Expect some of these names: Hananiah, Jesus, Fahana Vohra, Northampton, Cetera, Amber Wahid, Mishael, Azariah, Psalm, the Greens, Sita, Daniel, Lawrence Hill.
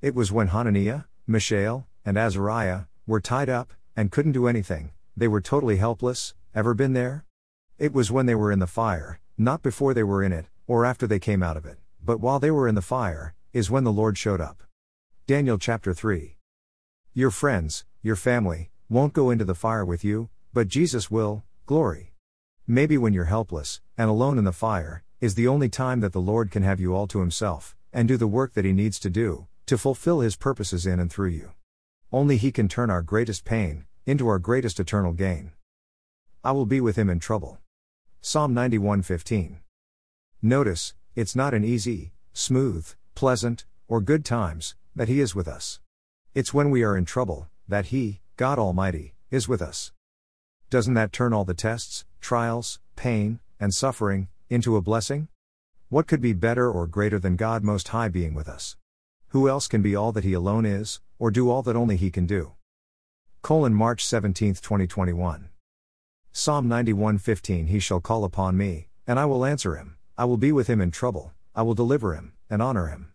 It was when Hananiah, Mishael, and Azariah were tied up and couldn't do anything. They were totally helpless. Ever been there? It was when they were in the fire, not before they were in it, or after they came out of it, but while they were in the fire, is when the Lord showed up. Daniel chapter 3. Your friends, your family, won't go into the fire with you, but Jesus will. Glory. Maybe when you're helpless, and alone in the fire, is the only time that the Lord can have you all to himself, and do the work that he needs to do, to fulfill his purposes in and through you. Only he can turn our greatest pain into our greatest eternal gain. I will be with him in trouble. Psalm 91:15. Notice, it's not in easy, smooth, pleasant, or good times, that he is with us. It's when we are in trouble, that he, God Almighty, is with us. Doesn't that turn all the tests, trials, pain, and suffering, into a blessing? What could be better or greater than God Most High being with us? Who else can be all that he alone is, or do all that only he can do? March 17, 2021. Psalm 91:15. He shall call upon me, and I will answer him. I will be with him in trouble, I will deliver him, and honor him.